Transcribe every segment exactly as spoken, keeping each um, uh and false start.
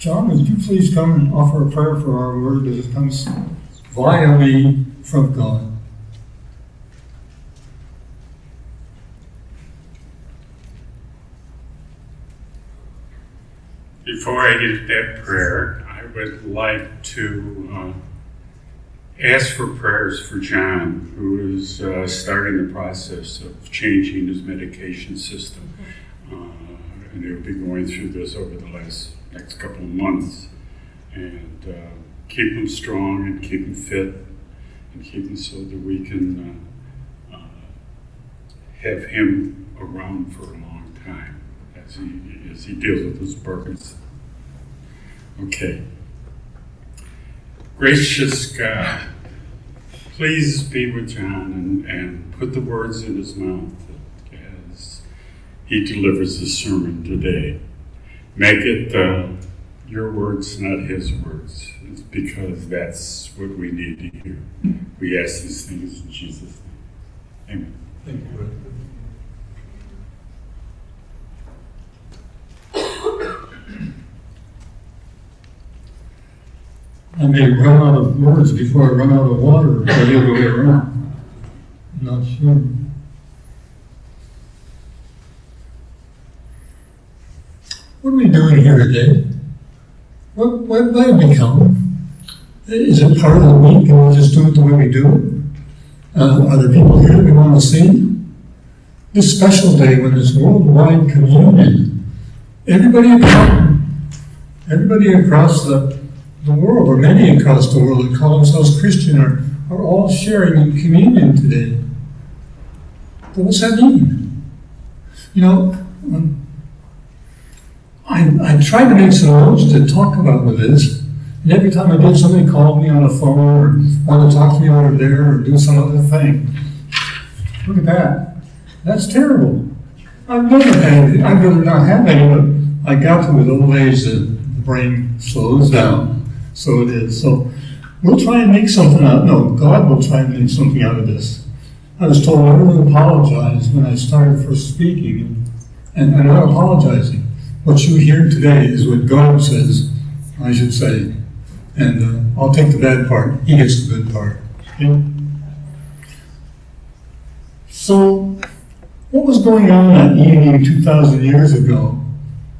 John, would you please come and offer a prayer for our word as it comes via me from God? Before I get to that prayer, I would like to uh, ask for prayers for John, who is uh, starting the process of changing his medication system. Uh, and he'll be going through this over the last next couple of months. And uh, keep him strong and keep him fit and keep him so that we can uh, uh, have him around for a long time. As he, as he deals with his burdens. Okay. Gracious God, please be with John and, and put the words in his mouth as he delivers his sermon today. Make it uh, your words, not his words. It's because that's what we need to hear. We ask these things in Jesus' name. Amen. Thank you. I may run out of words before I run out of water, but the other way around. I'm not sure. What are we doing here today? What, what might we come? Is it part of the week? Can we just do it the way we do it? Uh, are there people here that we want to see? This special day when there's worldwide communion, everybody across, everybody across the the world, or many across the world that call themselves Christian, are, are all sharing in communion today. But what's that mean? You know, I, I tried to make some notes to talk about with this, and every time I did, somebody called me on the phone, or wanted to talk to me over there, or do some other thing. Look at that. That's terrible. I've never had it. I'd rather not have any, but I got to with old age that the brain slows down. So it is. So we'll try and make something out. No, God will try and make something out of this. I was told I really apologized when I started first speaking, and I'm not apologizing. What you hear today is what God says, I should say. And uh, I'll take the bad part. He gets the good part. Okay? So what was going on that evening two thousand years ago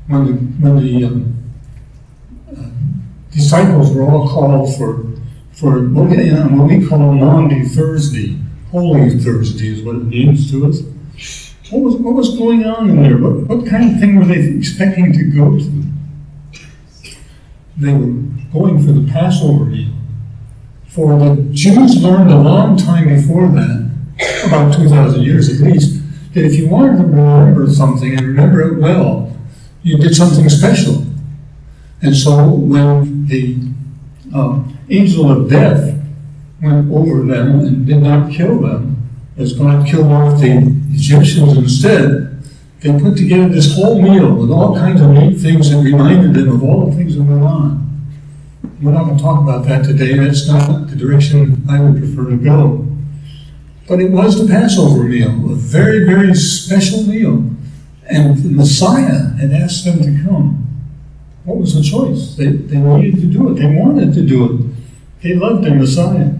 when the, when the um, disciples were all called for for what we, what we call Maundy Thursday, Holy Thursday is what it means to us. What was what was going on in there? What what kind of thing were they expecting to go to? They were going for the Passover meal. For the Jews learned a long time before that, about two thousand years at least, that if you wanted to remember something and remember it well, you did something special. And so when the um, angel of death went over them and did not kill them, as God killed off the Egyptians instead, they put together this whole meal with all kinds of neat things that reminded them of all the things that went on. We're not going to talk about that today. That's not the direction I would prefer to go. But it was the Passover meal, a very, very special meal. And the Messiah had asked them to come. What was the choice? They, they needed to do it. They wanted to do it. They loved their Messiah.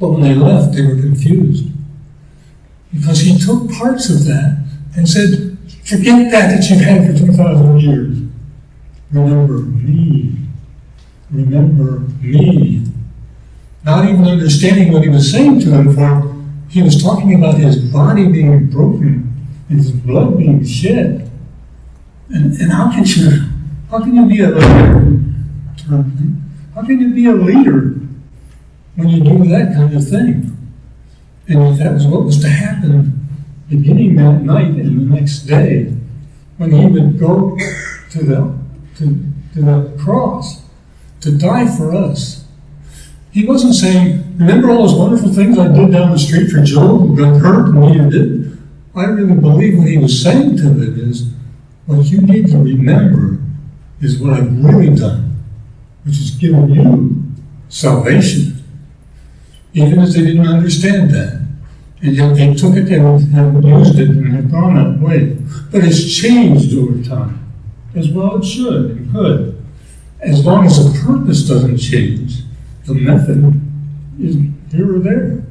But when they left, they were confused. Because he took parts of that and said, forget that that you've had for two thousand years. Remember me. Remember me. Not even understanding what he was saying to them, for he was talking about his body being broken, his blood being shed. And, and how can you, how can you be a leader? How can you be a leader when you do that kind of thing? And that was what was to happen beginning that night and the next day, when he would go to the to, to the cross to die for us. He wasn't saying, "Remember all those wonderful things I did down the street for Joe who got hurt and needed it." I really believe what he was saying to them is, what you need to remember is what I've really done, which is given you salvation. Even as they didn't understand that, and yet they took it and have used it and have gone that way. But it's changed over time. as well it should, it could. As long as the purpose doesn't change, the method is here or there.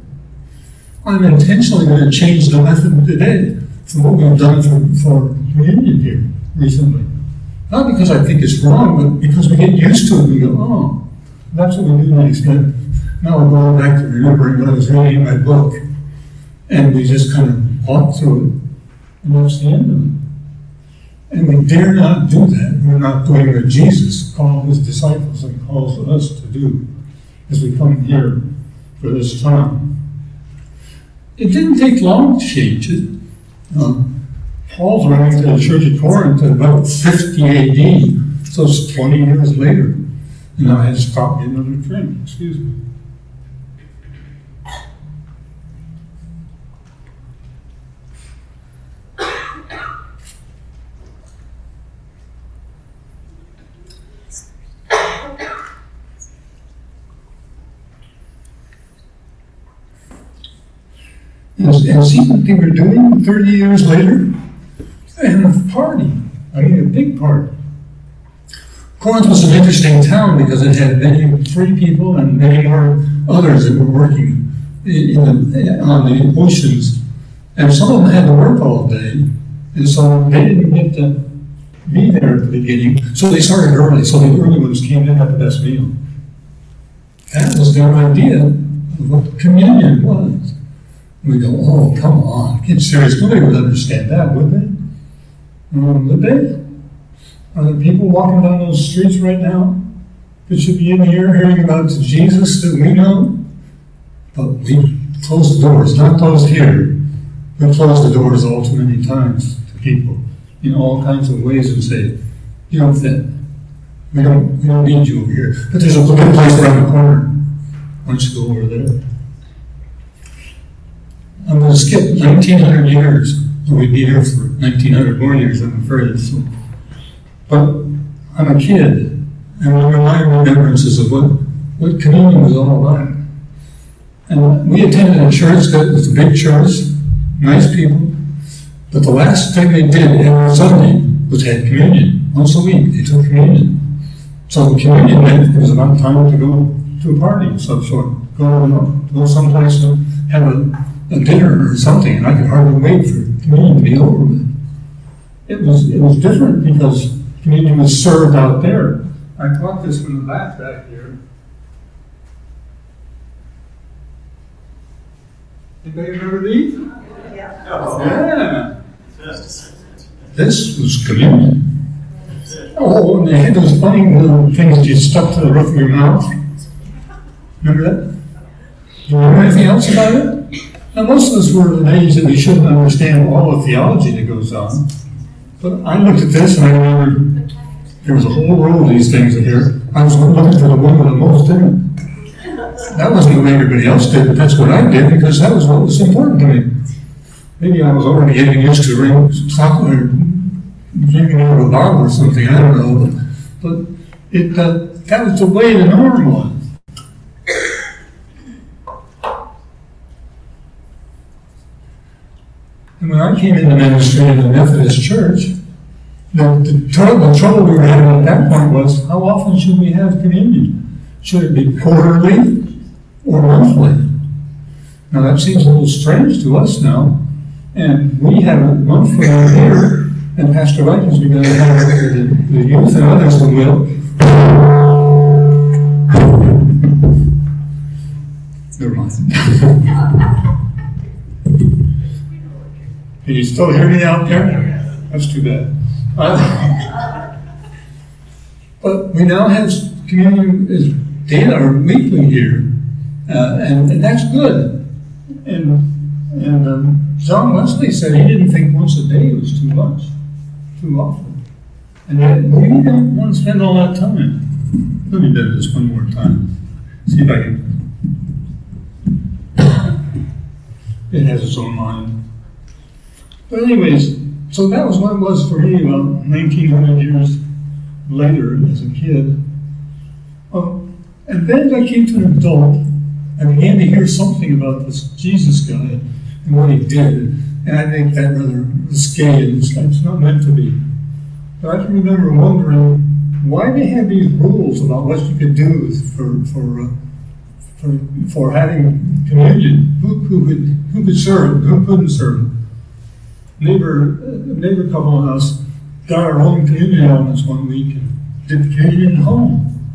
I'm intentionally going to change the method today from what we've done for, for communion here recently. Not because I think it's wrong, but because we get used to it and we go, oh, that's what we do next. But now we're going back to remembering what I was reading in my book, and we just kind of walk through it, and that's the end of it. And we dare not do that. We're not doing what Jesus called his disciples and calls us to do as we come here for this time. It didn't take long to change it. Um, Paul's writing to the church at Corinth in about fifty A D, so it's twenty years later. And I had to stop me another drink, excuse me. And see what they were doing thirty years later? And a party. I mean, a big party. Corinth was an interesting town because it had many free people and many more others that were working in the, on the oceans. And some of them had to work all day. And so they didn't get to be there at the beginning. So they started early. So the early ones came in and had the best meal. That was their idea of what communion was. We go, oh, come on, get serious. Nobody would understand that, would they? Um, would they? Are there people walking down those streets right now that should be in here hearing about Jesus that we know? But we close the doors, not closed here. We close the doors all too many times to people in all kinds of ways and say, you don't fit. We don't, we don't need you over here. But there's a little place around the corner. Why don't you go over there? I'm going to skip nineteen hundred years, or we'd be here for nineteen hundred more years, I'm afraid. So. But I'm a kid, and remember my remembrances of what, what communion was all about. And we attended a church that was a big church, nice people, but the last thing they did every Sunday was had communion. Once a week, they took communion. So the communion meant it was about time to go to a party of some sort, go, go someplace to have a a dinner or something, and I could hardly wait for communion to be over with. It was, it was different because communion was served out there. I caught this from the back back here. Anybody remember these? Yeah. Oh, yeah. Yes. This was communion. Oh, and they had those funny little things that you stuck to the roof of your mouth. Remember that? Do you remember anything else about it? Now, most of us were at an age that we shouldn't understand all the theology that goes on. But I looked at this and I remembered there was a whole row of these things in here. I was looking for the one that most did. That wasn't what everybody else did, but that's what I did because that was what was important to me. Maybe I was already getting used to drinking out of a bottle or something, I don't know. But, but it, uh, that was the way the norm was. And when I came into ministry in the Methodist Church, the, the, trouble, the trouble we were having at that point was, how often should we have communion? Should it be quarterly or monthly? Now that seems a little strange to us now, and we have it monthly here, and Pastor Wright has begun to have it with the, the youth and others who will. Never mind. Can you still hear me out there? That's too bad. Uh, but we now have communion as daily or weekly here, uh, and, and that's good. And, and um, John Wesley said he didn't think once a day was too much, too often. And yet we don't want to spend all that time. Let me do this one more time. See if I can. It has its own mind. But anyways, so that was what it was for me about nineteen hundred years later as a kid. Um, and then I came to an adult, I began to hear something about this Jesus guy and what he did. And I think that rather risque, and it's not meant to be. I can remember wondering why they had these rules about what you could do for for uh, for, for having communion, who, who could who could serve, who couldn't serve. Neighbor neighbor couple of us got our own communion elements one week and did communion at home.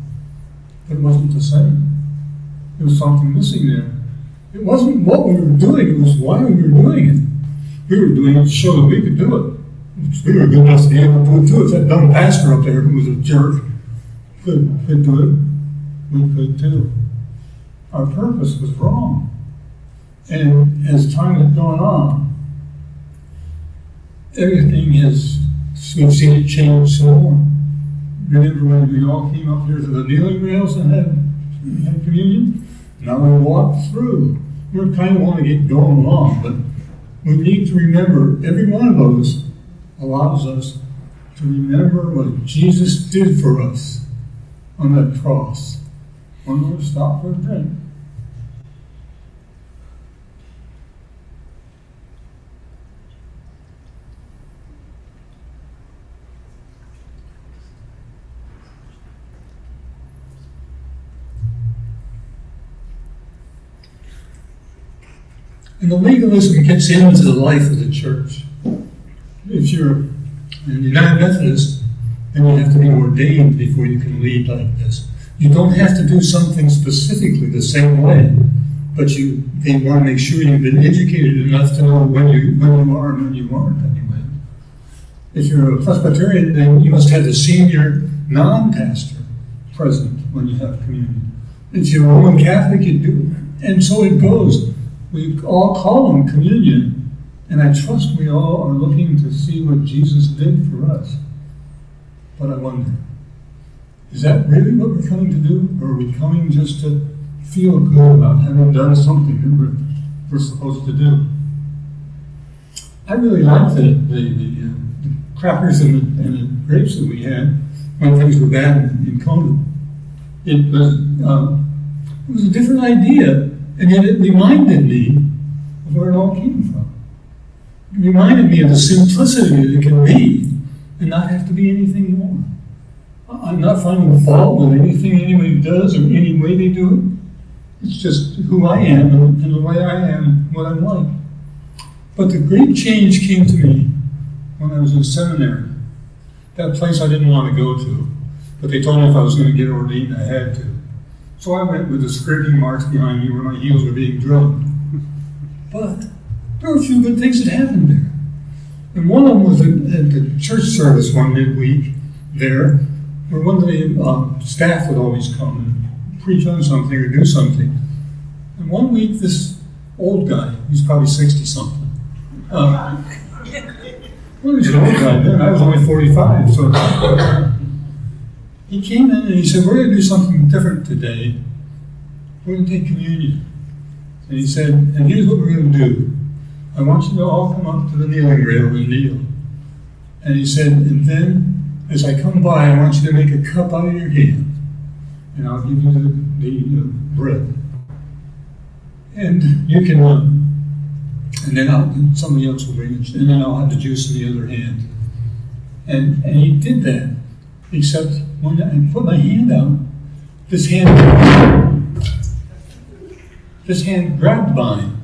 But it wasn't the same. There was something missing there. It wasn't what we were doing, it was why we were doing it. We were doing it to show that we could do it. We were good enough to be able to do it too. If that dumb pastor up there who was a jerk could, could do it, we could too. Our purpose was wrong. And as time had gone on, everything has, we've seen it change some more. Remember when we all came up here to the kneeling rails and had, had communion? Now we walk through. We kind of want to get going along, but we need to remember every one of those allows us to remember what Jesus did for us on that cross. One more stop for a drink. And the legalism gets into the life of the church. If you're a United Methodist, then you have to be ordained before you can lead like this. You don't have to do something specifically the same way, but you they want to make sure you've been educated enough to know when you when you are and when you aren't anyway. If you're a Presbyterian, then you must have the senior non-pastor present when you have communion. If you're a Roman Catholic, you do, and so it goes. We all call them communion, and I trust we all are looking to see what Jesus did for us. But I wonder, is that really what we're coming to do? Or are we coming just to feel good about having done something that we're, we're supposed to do? I really liked the, the, the, uh, the crackers and the, and the grapes that we had when things were bad in, in COVID. It was, uh, it was a different idea. And yet it reminded me of where it all came from. It reminded me of the simplicity that it can be and not have to be anything more. I'm not finding fault with anything anybody does or any way they do it. It's just who I am and, and the way I am and what I'm like. But the great change came to me when I was in seminary. That place I didn't want to go to, but they told me if I was going to get ordained, I had to. So I went with the scraping marks behind me where my heels were being drilled. But there were a few good things that happened there. And one of them was at the church service one midweek there, where one of the um, staff would always come and preach on something or do something. And one week this old guy, he's probably sixty something. Uh, well, he was an old guy then, I was only forty-five, so... Uh, He came in and he said, we're going to do something different today. We're going to take communion. And he said, and here's what we're going to do. I want you to all come up to the kneeling rail and kneel. And he said, and then as I come by, I want you to make a cup out of your hand. And I'll give you the, the uh, bread. And you can, uh, and then I'll, somebody else will bring it. And then I'll have the juice in the other hand. And, and he did that, except when I put my hand out, this hand, this hand grabbed mine,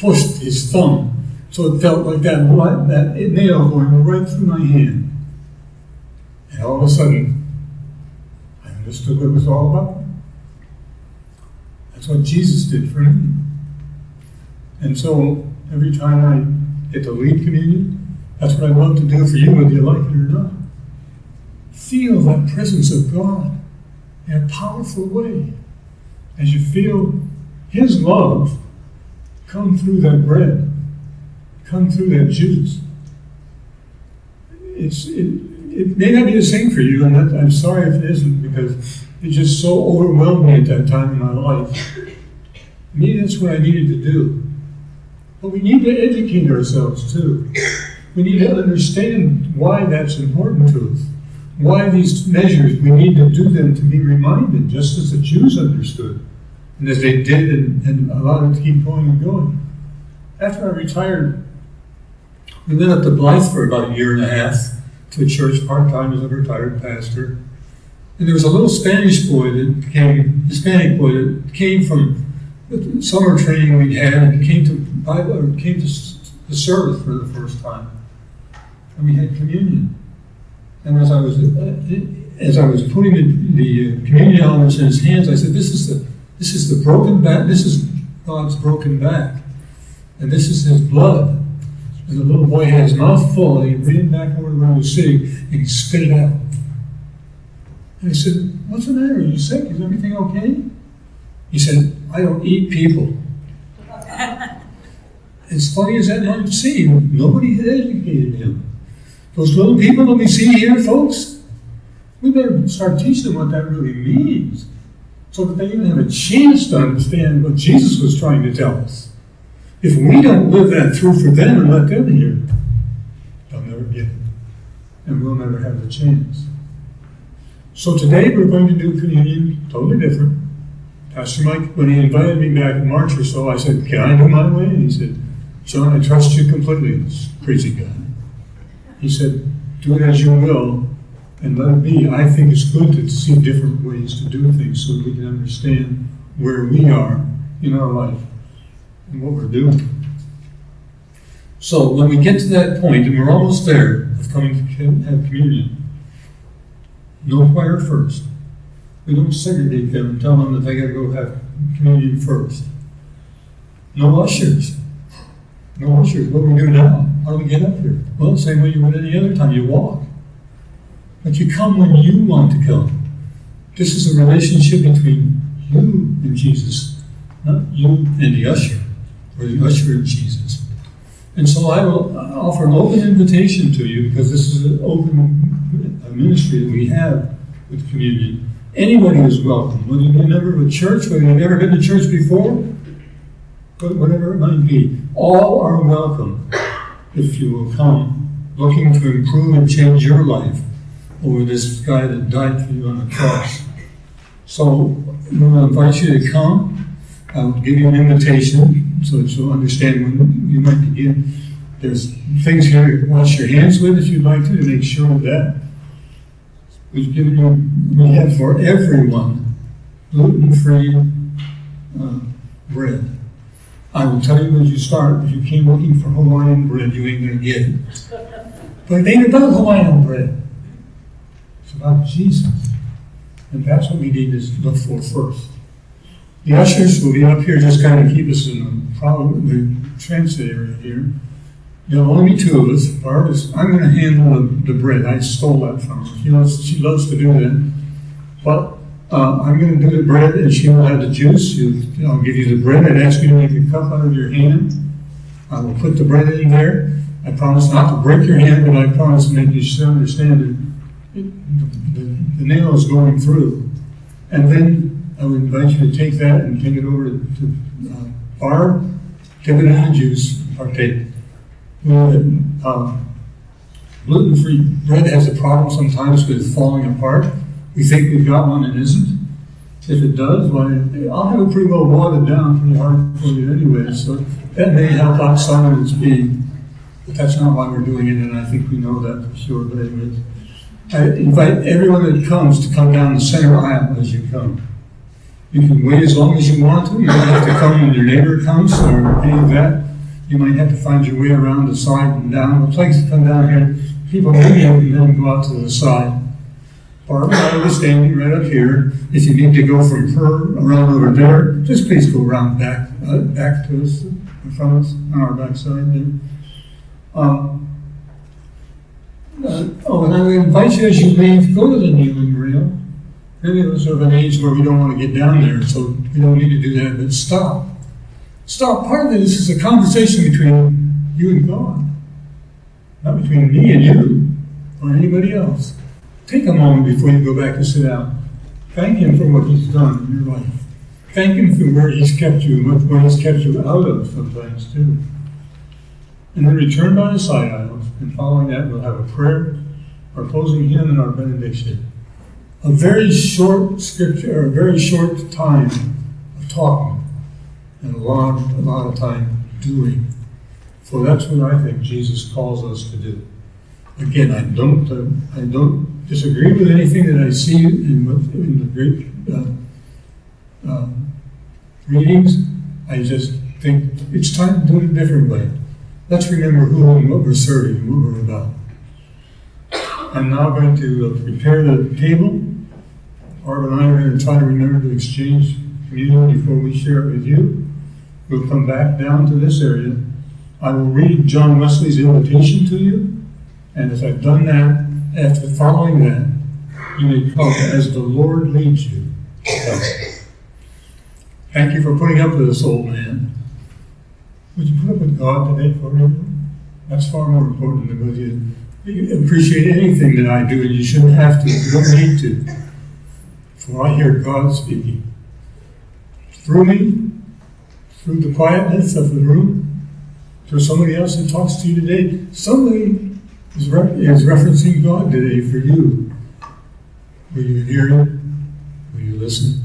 pushed his thumb, so it felt like that, right, that nail going right through my hand. And all of a sudden, I understood what it was all about. That's what Jesus did for me. And so, every time I get to lead communion, that's what I love to do for you, whether you like it or not. Feel that presence of God in a powerful way as you feel His love come through that bread, come through that juice. It's, it, it may not be the same for you, and that, I'm sorry if it isn't, because it just so overwhelmed me at that time in my life. Maybe that's what I needed to do. But we need to educate ourselves too. We need to understand why that's important to us. Why these measures, we need to do them to be reminded, just as the Jews understood, and as they did and, and allowed it to keep going and going. After I retired, we went up to Blythe for about a year and a half to church part-time as a retired pastor. And there was a little Spanish boy that came, Hispanic boy that came from the summer training we'd had, and came to Bible, or came to the service for the first time. And we had communion. And as I was as I was putting the, the communion elements in his hands, I said, "This is the this is the broken back. This is God's broken back, and this is His blood." And the little boy had his mouth full, and he ran back over to where he was sitting, and he spit it out. And I said, "What's the matter? Are you sick? Is everything okay?" He said, "I don't eat people." As funny as that might seem, nobody had educated him. Those little people that we see here, folks, we better start teaching them what that really means, so that they even have a chance to understand what Jesus was trying to tell us. If we don't live that through for them and let them hear, they'll never get it, and we'll never have the chance. So today we're going to do communion totally different. Pastor Mike, when he invited me back in March or so, I said, "Can I do my way?" And he said, "John, I trust you completely, this crazy guy." He said, "Do it as you will, and let it be." I think it's good to see different ways to do things so that we can understand where we are in our life and what we're doing. So when we get to that point, and we're almost there, of coming to have communion, no choir first. We don't segregate them and tell them that they got to go have communion first. No ushers. No ushers. What do we do now? How do we get up here? Well, same way you would any other time. You walk. But you come when you want to come. This is a relationship between you and Jesus, not you and the usher, or the usher and Jesus. And so I will offer an open invitation to you, because this is an open ministry that we have with communion. Anybody is welcome, whether you're a member of a church, whether you've never been to church before, but whatever it might be. All are welcome if you will come, looking to improve and change your life over this guy that died for you on the cross. So we will invite you to come. I'll give you an invitation so that you'll understand when you might begin. There's things here you can wash your hands with if you'd like to, to make sure of that. We've given you, we have for everyone, gluten-free uh, bread. I will tell you as you start, if you came looking for Hawaiian bread, you ain't gonna get it. But it ain't about Hawaiian bread. It's about Jesus. And that's what we need to look for first. The ushers will be up here just kind of keep us in the, problem, the transit area here. There'll only be two of us. Barbara's, I'm going to handle the, the bread. I stole that from her. She loves, she loves to do that. But uh, I'm going to do the bread, and she will have the juice. She'll, I'll give you the bread. I'd ask you to make a cup out of your hand. I will put the bread in there. I promise not to break your hand, but I promise to make you understand that the, the, the nail is going through. And then I would invite you to take that and take it over to, to uh, Barb, dip it in the juice, and partake. Um, gluten-free bread has a problem sometimes with falling apart. We think we've got one and isn't. If it does, well, I'll have it pretty well watered down pretty hard for you anyway, so that may help out some of its being. But that's not why we're doing it, and I think we know that for sure. But anyways, I invite everyone that comes to come down the center aisle as you come. You can wait as long as you want to. You don't have to come when your neighbor comes or any of that. You might have to find your way around the side and down. It's like to come down here. People move you and then go out to the side. Barbara and I are standing right up here. If you need to go from her around over there, just please go around back, uh, back to us, in front of us, on our backside there. Um, uh, oh, and I would invite you as you leave, go to the kneeling rail. Many of us are of an age where we don't want to get down there, so we don't need to do that, but stop. Stop. Part of this is a conversation between you and God, not between me and you or anybody else. Take a moment before you go back and sit down. Thank Him for what He's done in your life. Thank Him for where He's kept you and where He's kept you out of sometimes too. And then return by the side aisles, and following that we'll have a prayer, our closing hymn, and our benediction. A very short scripture, or a very short time of talking. And a lot, a lot of time doing. For that's what I think Jesus calls us to do. again, I don't, I, I don't disagree with anything that I see in, in the Greek uh, uh, readings. I just think it's time to do it a different way. Let's remember who and what we're serving and what we're about. I'm now going to prepare the table. Barb and I are going to try to remember to exchange communion before we share it with you. We'll come back down to this area. I will read John Wesley's invitation to you, and as I've done that, after following that, you may come as the Lord leads you. Thank you for putting up with this old man. Would you put up with God today for me? That's far more important than whether you, you appreciate anything that I do, and you shouldn't have to, you don't need to. For I hear God speaking through me, through the quietness of the room, through somebody else that talks to you today. Somebody is, re is referencing God today for you. Will you hear Him? Will you listen?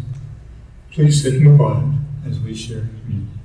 Please sit in quiet as we share communion.